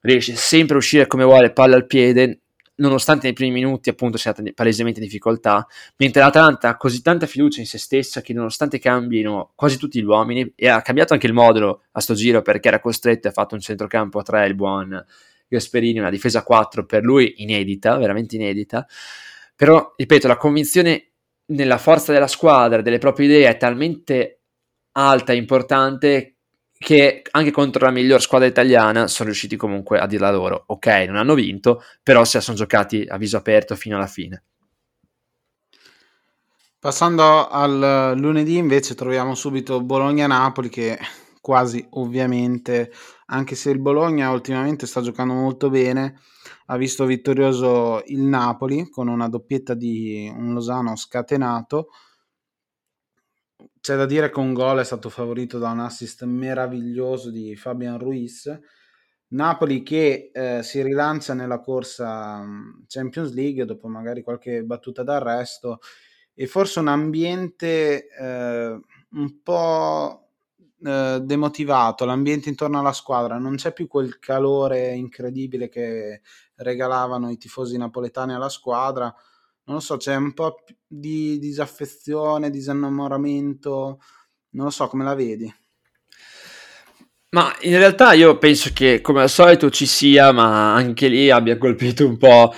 riesce sempre a uscire come vuole, palla al piede, nonostante nei primi minuti appunto sia palesemente in difficoltà, mentre l'Atalanta ha così tanta fiducia in se stessa che nonostante cambino quasi tutti gli uomini, e ha cambiato anche il modulo a sto giro perché era costretto, ha fatto un centrocampo a 3 il buon Gasperini, una difesa a 4 per lui inedita, veramente inedita, però ripeto, la convinzione nella forza della squadra, delle proprie idee è talmente alta e importante che anche contro la miglior squadra italiana sono riusciti comunque a dirla loro. Ok, non hanno vinto, però se la sono giocati a viso aperto fino alla fine. Passando al lunedì invece troviamo subito Bologna-Napoli, che quasi ovviamente, anche se il Bologna ultimamente sta giocando molto bene, ha visto vittorioso il Napoli con una doppietta di un Lozano scatenato. C'è da dire che un gol è stato favorito da un assist meraviglioso di Fabian Ruiz. Napoli che si rilancia nella corsa Champions League dopo magari qualche battuta d'arresto, e forse un ambiente un po' demotivato, l'ambiente intorno alla squadra, non c'è più quel calore incredibile che regalavano i tifosi napoletani alla squadra. Non lo so, c'è un po' di disaffezione, disinnamoramento, non lo so, come la vedi? Ma in realtà io penso che come al solito ci sia, ma anche lì abbia colpito un po'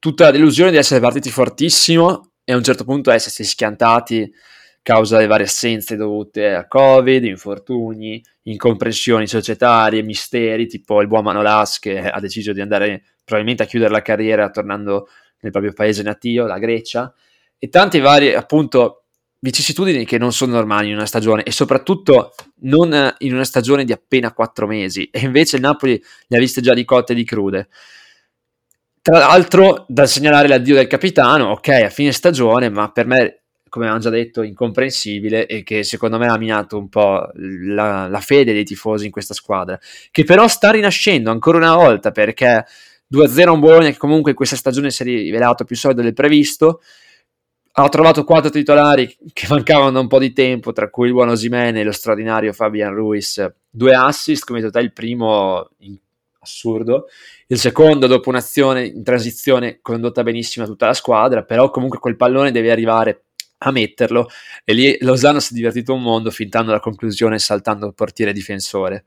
tutta la delusione di essere partiti fortissimo e a un certo punto essersi schiantati a causa delle varie assenze dovute a Covid, infortuni, incomprensioni societarie, misteri, tipo il buon Manolas che ha deciso di andare probabilmente a chiudere la carriera tornando nel proprio paese natio, la Grecia, e tante varie appunto vicissitudini che non sono normali in una stagione, e soprattutto non in una stagione di appena 4 mesi, e invece il Napoli le ha viste già di cotte e di crude. Tra l'altro, da segnalare l'addio del capitano, ok, a fine stagione, ma per me, come avevamo già detto, incomprensibile, e che secondo me ha minato un po' la fede dei tifosi in questa squadra, che però sta rinascendo ancora una volta, perché 2-0 un Bologna che comunque questa stagione si è rivelato più solido del previsto, ha trovato 4 titolari che mancavano da un po' di tempo, tra cui il buon Osimhen e lo straordinario Fabian Ruiz, 2 assist, come detto te, il primo assurdo, il secondo dopo un'azione in transizione condotta benissimo a tutta la squadra, però comunque quel pallone deve arrivare a metterlo, e lì Lozano si è divertito un mondo fintando la conclusione e saltando il portiere difensore.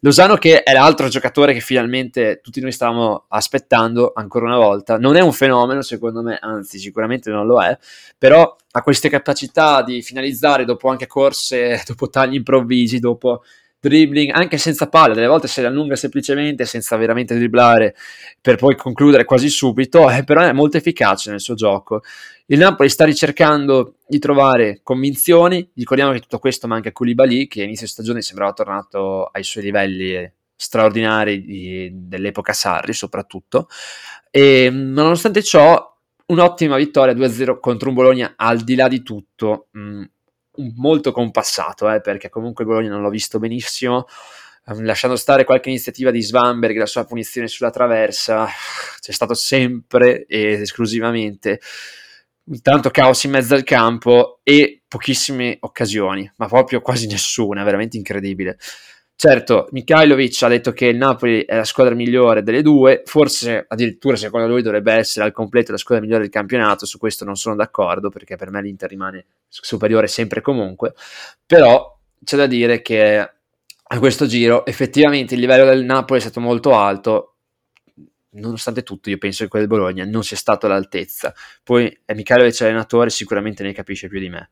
Lozano, che è l'altro giocatore che finalmente tutti noi stavamo aspettando ancora una volta, non è un fenomeno secondo me, anzi sicuramente non lo è, però ha queste capacità di finalizzare dopo anche corse, dopo tagli improvvisi, dopo dribbling anche senza palla, delle volte se le allunga semplicemente senza veramente dribblare per poi concludere quasi subito, però è molto efficace nel suo gioco. Il Napoli sta ricercando di trovare convinzioni, ricordiamo che tutto questo manca a Koulibaly, che all'inizio stagione sembrava tornato ai suoi livelli straordinari dell'epoca Sarri soprattutto, e nonostante ciò un'ottima vittoria 2-0 contro un Bologna al di là di tutto molto compassato, perché comunque Bologna non l'ho visto benissimo, lasciando stare qualche iniziativa di Svanberg, la sua punizione sulla traversa, c'è stato sempre ed esclusivamente tanto caos in mezzo al campo e pochissime occasioni, ma proprio quasi nessuna, veramente incredibile. Certo, Mihajlovic ha detto che il Napoli è la squadra migliore delle due, forse addirittura secondo lui dovrebbe essere al completo la squadra migliore del campionato, su questo non sono d'accordo perché per me l'Inter rimane superiore sempre e comunque, però c'è da dire che a questo giro effettivamente il livello del Napoli è stato molto alto, nonostante tutto io penso che quello del Bologna non sia stato all'altezza, poi è Mihajlovic allenatore, sicuramente ne capisce più di me.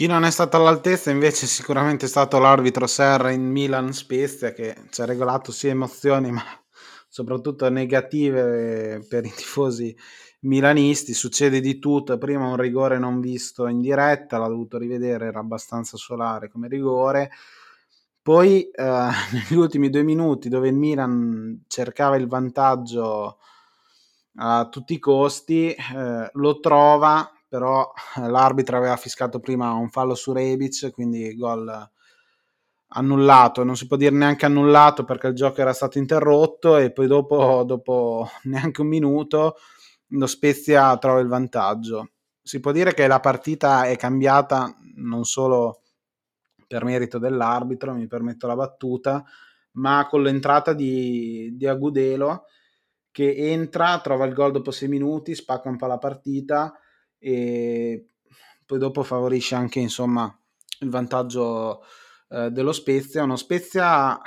Chi non è stato all'altezza invece è sicuramente stato l'arbitro Serra in Milan-Spezia, che ci ha regalato sia emozioni ma soprattutto negative per i tifosi milanisti. Succede di tutto, prima un rigore non visto in diretta, l'ha dovuto rivedere, era abbastanza solare come rigore. Poi negli ultimi 2 minuti, dove il Milan cercava il vantaggio a tutti i costi, lo trova, però l'arbitro aveva fiscato prima un fallo su Rebic, quindi gol annullato, non si può dire neanche annullato perché il gioco era stato interrotto. E poi dopo neanche un minuto lo Spezia trova il vantaggio. Si può dire che la partita è cambiata non solo per merito dell'arbitro, mi permetto la battuta, ma con l'entrata di Agudelo, che entra, trova il gol dopo 6 minuti, spacca un po' la partita e poi dopo favorisce anche, insomma, il vantaggio dello Spezia. Uno Spezia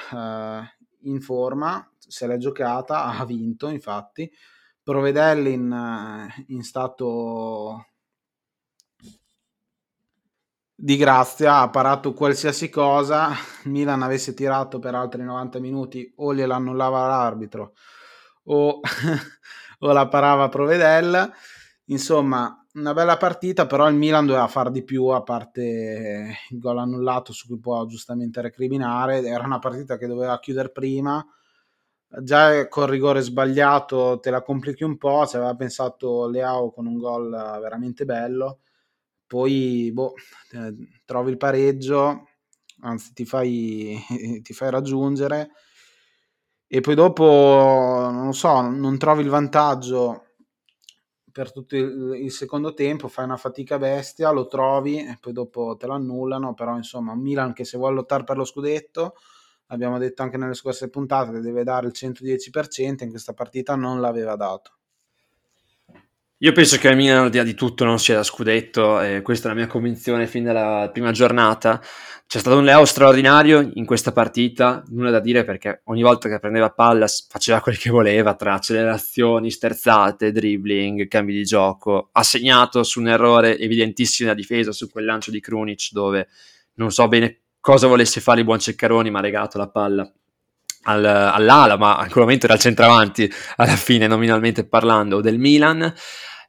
in forma, se l'è giocata, ha vinto infatti. Provedelli in stato di grazia, ha parato qualsiasi cosa. Milan avesse tirato per altri 90 minuti o gliela annullava l'arbitro o la parava Provedel. Insomma, una bella partita, però il Milan doveva far di più, a parte il gol annullato su cui può giustamente recriminare. Era una partita che doveva chiudere prima, già col rigore sbagliato te la complichi un po', ci aveva pensato Leao con un gol veramente bello, poi trovi il pareggio, anzi ti fai raggiungere, e poi dopo non trovi il vantaggio per tutto il secondo tempo, fai una fatica bestia, lo trovi e poi dopo te lo annullano. Però insomma, Milan che se vuole lottare per lo scudetto, abbiamo detto anche nelle scorse puntate, deve dare il 110%, in questa partita non l'aveva dato. Io penso che il Milan, al di là di tutto, non sia da scudetto, questa è la mia convinzione fin dalla prima giornata. C'è stato un Leao straordinario in questa partita, nulla da dire, perché ogni volta che prendeva palla faceva quel che voleva, tra accelerazioni, sterzate, dribbling, cambi di gioco. Ha segnato su un errore evidentissimo della difesa, su quel lancio di Krunic, dove non so bene cosa volesse fare il buon Ceccaroni, ma ha regato la palla all'ala, ma in quel momento era il centravanti, alla fine, nominalmente parlando, del Milan.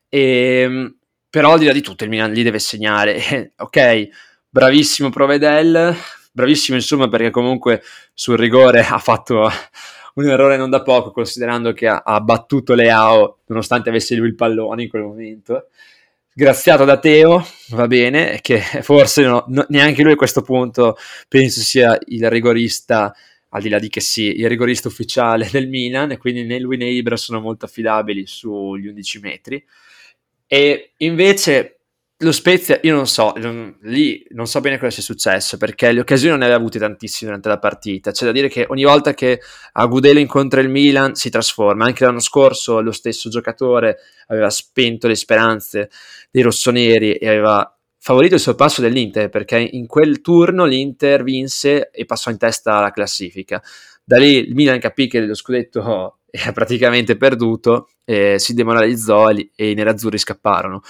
Però al di là di tutto il Milan lì deve segnare. Ok, bravissimo Provedel, bravissimo insomma, perché comunque sul rigore ha fatto un errore non da poco, considerando che ha battuto Leao nonostante avesse lui il pallone in quel momento. Graziato da Teo, va bene, che forse neanche lui a questo punto penso sia il rigorista, al di là di che sì, il rigorista ufficiale del Milan, e quindi né lui né Ibra sono molto affidabili sugli 11 metri. E invece lo Spezia, io non so, lì non so bene cosa sia successo, perché le occasioni non ne aveva avute tantissime durante la partita. C'è da dire che ogni volta che Agudelo incontra il Milan si trasforma. Anche l'anno scorso lo stesso giocatore aveva spento le speranze dei rossoneri e aveva favorito il sorpasso dell'Inter, perché in quel turno l'Inter vinse e passò in testa alla classifica. Da lì il Milan capì che lo scudetto era praticamente perduto, si demoralizzò e i nerazzurri scapparono.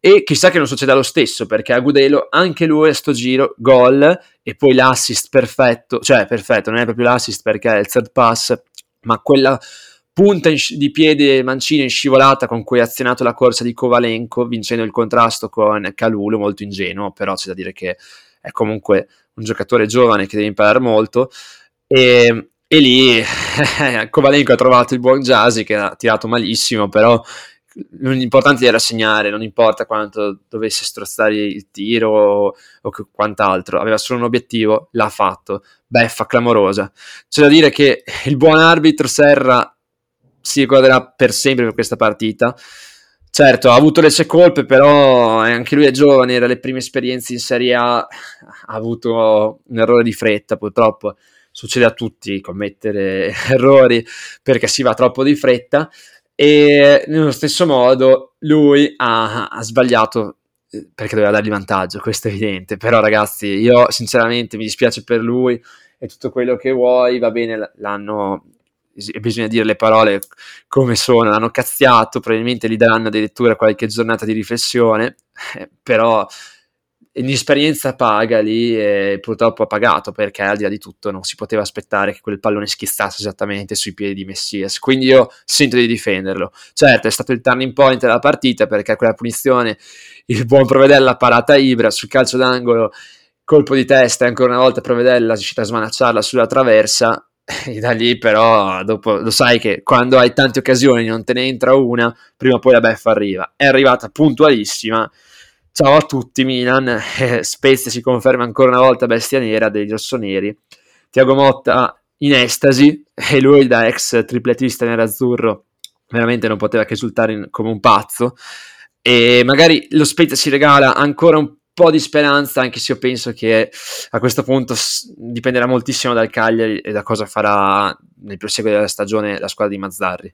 E chissà che non succeda lo stesso, perché Agudelo, anche lui a sto giro, gol e poi l'assist perfetto, cioè perfetto, non è proprio l'assist perché è il third pass, ma quella punta di piede mancino in scivolata con cui ha azionato la corsa di Kovalenko, vincendo il contrasto con Kalulu, molto ingenuo, però c'è da dire che è comunque un giocatore giovane che deve imparare molto, e lì Kovalenko ha trovato il buon Gyasi, che ha tirato malissimo, però l'importante era segnare, non importa quanto dovesse strozzare il tiro o quant'altro, aveva solo un obiettivo, l'ha fatto, beffa clamorosa. C'è da dire che il buon arbitro Serra si ricorderà per sempre per questa partita. Certo, ha avuto le sue colpe, però anche lui è giovane, era le prime esperienze in Serie A, ha avuto un errore di fretta, purtroppo succede a tutti commettere errori perché si va troppo di fretta, e nello stesso modo lui ha sbagliato perché doveva dargli vantaggio, questo è evidente. Però ragazzi, io sinceramente mi dispiace per lui e tutto quello che vuoi, va bene, l'hanno, bisogna dire le parole come sono, l'hanno cazziato, probabilmente gli daranno addirittura qualche giornata di riflessione, però L'inesperienza paga lì e purtroppo ha pagato, perché al di là di tutto non si poteva aspettare che quel pallone schizzasse esattamente sui piedi di Messias, quindi io sento di difenderlo. Certo, è stato il turning point della partita, perché quella punizione, il buon Provedella, parata Ibra sul calcio d'angolo, colpo di testa e ancora una volta Provedella riuscita a smanacciarla sulla traversa, e da lì però dopo lo sai che quando hai tante occasioni non te ne entra una, prima o poi la beffa arriva. È arrivata puntualissima. Ciao a tutti Milan, Spezia si conferma ancora una volta bestia nera dei rossoneri. Thiago Motta in estasi, e lui da ex tripletista nerazzurro veramente non poteva che esultare come un pazzo, e magari lo Spezia si regala ancora un po' di speranza, anche se io penso che a questo punto dipenderà moltissimo dal Cagliari e da cosa farà nel proseguo della stagione la squadra di Mazzarri.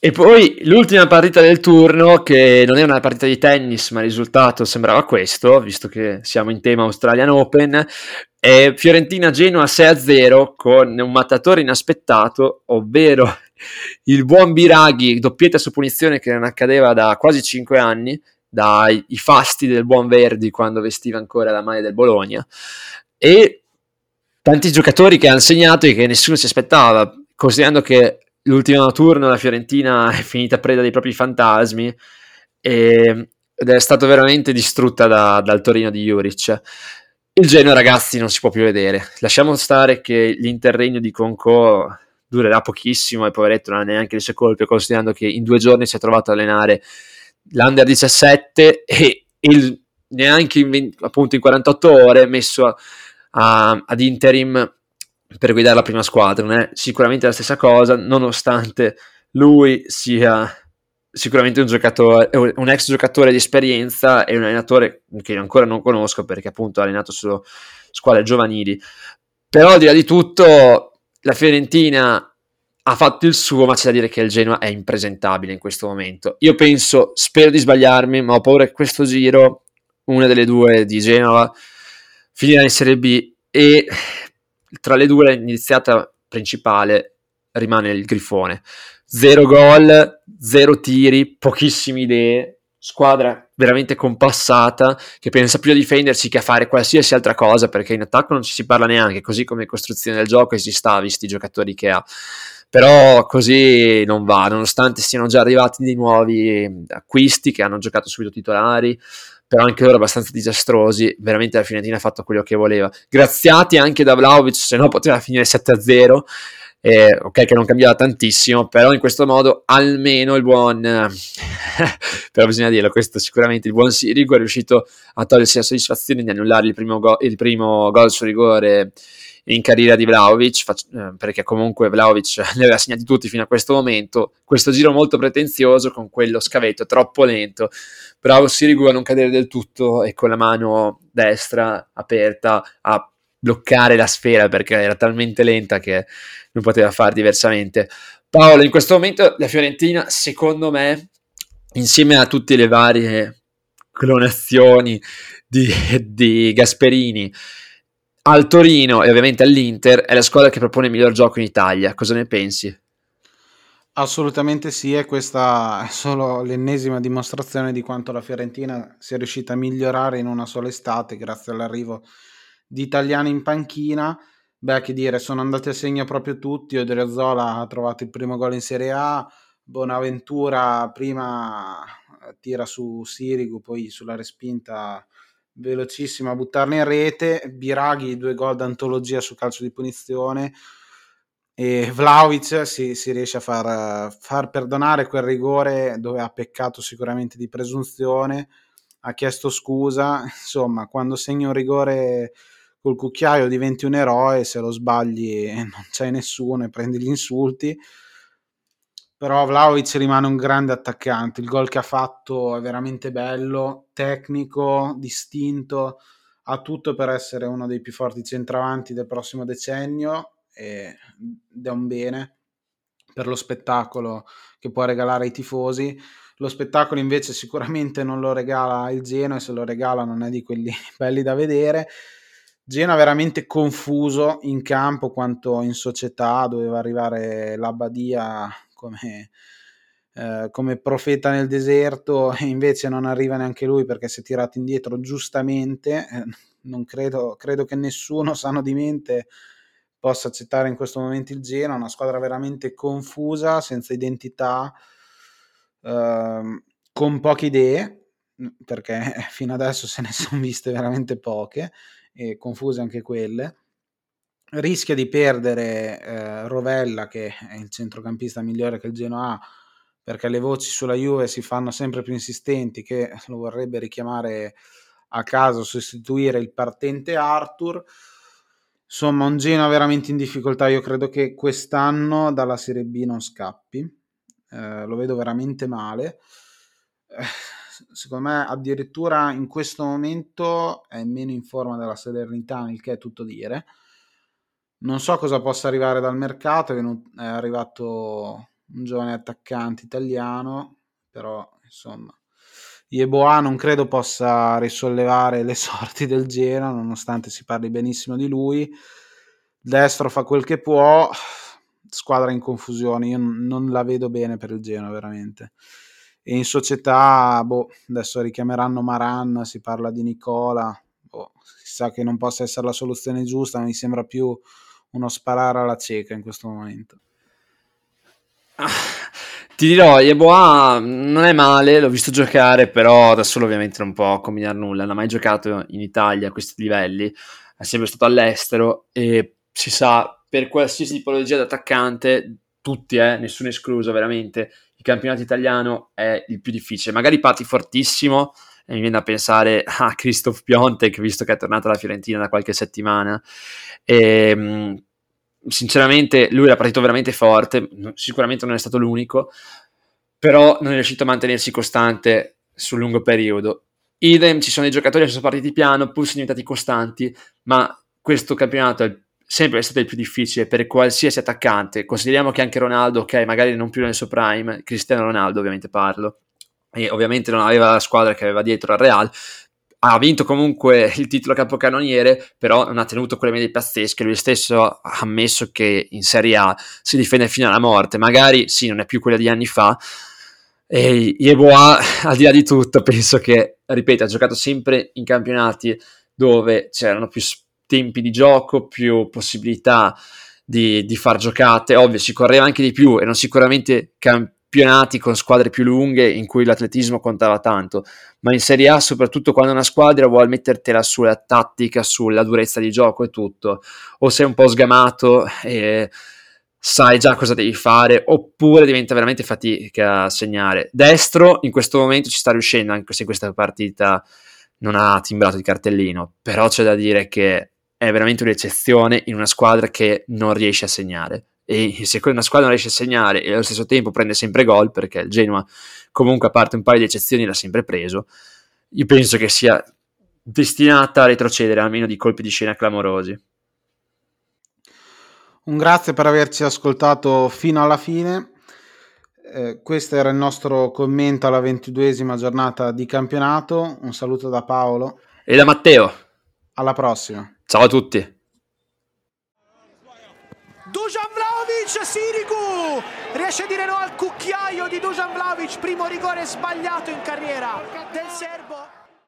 E poi l'ultima partita del turno, che non è una partita di tennis, ma il risultato sembrava questo, visto che siamo in tema Australian Open, è Fiorentina-Genoa 6-0 con un mattatore inaspettato, ovvero il buon Biraghi, doppietta su punizione che non accadeva da quasi 5 anni, dai fasti del buon Verdi quando vestiva ancora la maglia del Bologna, e tanti giocatori che hanno segnato e che nessuno si aspettava, considerando che l'ultimo turno la Fiorentina è finita preda dei propri fantasmi ed è stata veramente distrutta dal Torino di Juric. Il Genoa, ragazzi, non si può più vedere. Lasciamo stare che l'interregno di Concò durerà pochissimo e poveretto non ha neanche le sue colpe, considerando che in 2 giorni si è trovato a allenare l'Under 17 e neanche in 48 ore messo ad interim per guidare la prima squadra. Non è sicuramente la stessa cosa, nonostante lui sia sicuramente un ex giocatore di esperienza e un allenatore che ancora non conosco, perché appunto ha allenato solo squadre giovanili. Però al di là di tutto la Fiorentina ha fatto il suo, ma c'è da dire che il Genoa è impresentabile in questo momento. Io penso, spero di sbagliarmi, ma ho paura che questo giro una delle due di Genova finirà in Serie B, e tra le due l'iniziata principale rimane il Grifone. 0 gol, 0 tiri, pochissime idee, squadra veramente compassata che pensa più a difendersi che a fare qualsiasi altra cosa, perché in attacco non ci si parla neanche, così come costruzione del gioco e si sta visti i giocatori che ha. Però così non va, nonostante siano già arrivati dei nuovi acquisti che hanno giocato subito titolari, però anche loro abbastanza disastrosi. Veramente la Fiorentina ha fatto quello che voleva, graziati anche da Vlahovic, se no poteva finire 7-0, ok che non cambiava tantissimo, però in questo modo almeno il buon però bisogna dirlo, questo sicuramente il buon Sirigu è riuscito a togliersi la soddisfazione di annullare il primo gol su rigore in carriera di Vlahovic, perché comunque Vlahovic ne aveva segnati tutti fino a questo momento. Questo giro molto pretenzioso, con quello scavetto troppo lento, bravo Sirigu a non cadere del tutto e con la mano destra aperta a bloccare la sfera, perché era talmente lenta che non poteva far diversamente. Paolo, in questo momento la Fiorentina, secondo me, insieme a tutte le varie clonazioni di Gasperini al Torino e ovviamente all'Inter, è la squadra che propone il miglior gioco in Italia. Cosa ne pensi? Assolutamente sì, e questa è solo l'ennesima dimostrazione di quanto la Fiorentina sia riuscita a migliorare in una sola estate, grazie all'arrivo di italiani in panchina. Beh, che dire, sono andati a segno proprio tutti. Odriozola ha trovato il primo gol in Serie A, Bonaventura prima tira su Sirigu, poi sulla respinta velocissima a buttarne in rete, Biraghi 2 gol d'antologia su calcio di punizione, e Vlahovic si riesce a far perdonare quel rigore dove ha peccato sicuramente di presunzione, ha chiesto scusa. Insomma, quando segni un rigore col cucchiaio diventi un eroe, se lo sbagli non c'è nessuno e prendi gli insulti. Però Vlahovic rimane un grande attaccante, il gol che ha fatto è veramente bello, tecnico, distinto, ha tutto per essere uno dei più forti centravanti del prossimo decennio, ed è un bene per lo spettacolo che può regalare ai tifosi. Lo spettacolo invece sicuramente non lo regala il Genoa, e se lo regala non è di quelli belli da vedere. Genoa veramente confuso in campo quanto in società, doveva arrivare la Badia come come profeta nel deserto, e invece non arriva neanche lui perché si è tirato indietro giustamente. Non credo che nessuno sano di mente possa accettare in questo momento il Genoa, una squadra veramente confusa, senza identità, con poche idee, perché fino adesso se ne sono viste veramente poche e confuse anche quelle. Rischia di perdere Rovella, che è il centrocampista migliore che il Genoa ha, perché le voci sulla Juve si fanno sempre più insistenti che lo vorrebbe richiamare a caso, sostituire il partente Arthur. Insomma, un Genoa veramente in difficoltà. Io credo che quest'anno dalla Serie B non scappi, lo vedo veramente male. Secondo me addirittura in questo momento è meno in forma della Salernitana, il che è tutto dire. Non so cosa possa arrivare dal mercato, è arrivato un giovane attaccante italiano, però insomma Yeboah non credo possa risollevare le sorti del Genoa, nonostante si parli benissimo di lui. Destro fa quel che può, squadra in confusione, io non la vedo bene per il Genoa veramente. E in società, adesso richiameranno Maran, si parla di Nicola, si sa che non possa essere la soluzione giusta, mi sembra più uno sparare alla cieca in questo momento. Ti dirò, Yeboah non è male, l'ho visto giocare, però da solo ovviamente non può combinare nulla, non ha mai giocato in Italia a questi livelli, è sempre stato all'estero, e si sa, per qualsiasi tipologia di attaccante, tutti, nessuno escluso veramente, il campionato italiano è il più difficile. Magari pati fortissimo, e mi viene da pensare a Krzysztof Piontek, visto che è tornato alla Fiorentina da qualche settimana, e sinceramente lui era partito veramente forte, sicuramente non è stato l'unico, però non è riuscito a mantenersi costante sul lungo periodo. Idem, ci sono dei giocatori che sono partiti piano, poi sono diventati costanti, ma questo campionato è sempre stato il più difficile per qualsiasi attaccante. Consideriamo che anche Ronaldo, ok, magari non più nel suo prime, Cristiano Ronaldo ovviamente parlo, e ovviamente non aveva la squadra che aveva dietro al Real, ha vinto comunque il titolo capocannoniere, però non ha tenuto quelle medie pazzesche. Lui stesso ha ammesso che in Serie A si difende fino alla morte, magari sì, non è più quella di anni fa. E Yeboah, al di là di tutto, penso che, ripeto, ha giocato sempre in campionati dove c'erano più tempi di gioco, più possibilità di far giocate, ovvio si correva anche di più, erano sicuramente campionati con squadre più lunghe in cui l'atletismo contava tanto, ma in Serie A, soprattutto quando una squadra vuole mettertela sulla tattica, sulla durezza di gioco e tutto, o sei un po' sgamato e sai già cosa devi fare, oppure diventa veramente fatica a segnare. Destro in questo momento ci sta riuscendo, anche se in questa partita non ha timbrato il cartellino, però c'è da dire che è veramente un'eccezione in una squadra che non riesce a segnare, e se una squadra non riesce a segnare e allo stesso tempo prende sempre gol, perché il Genoa comunque, a parte un paio di eccezioni, l'ha sempre preso, io penso che sia destinata a retrocedere, almeno di colpi di scena clamorosi. Un grazie per averci ascoltato fino alla fine. Questo era il nostro commento alla 22esima giornata di campionato. Un saluto da Paolo e da Matteo, alla prossima. Ciao a tutti. Dušan Vlahović, Sirigu riesce a dire no al cucchiaio di Dušan Vlahović, primo rigore sbagliato in carriera del serbo.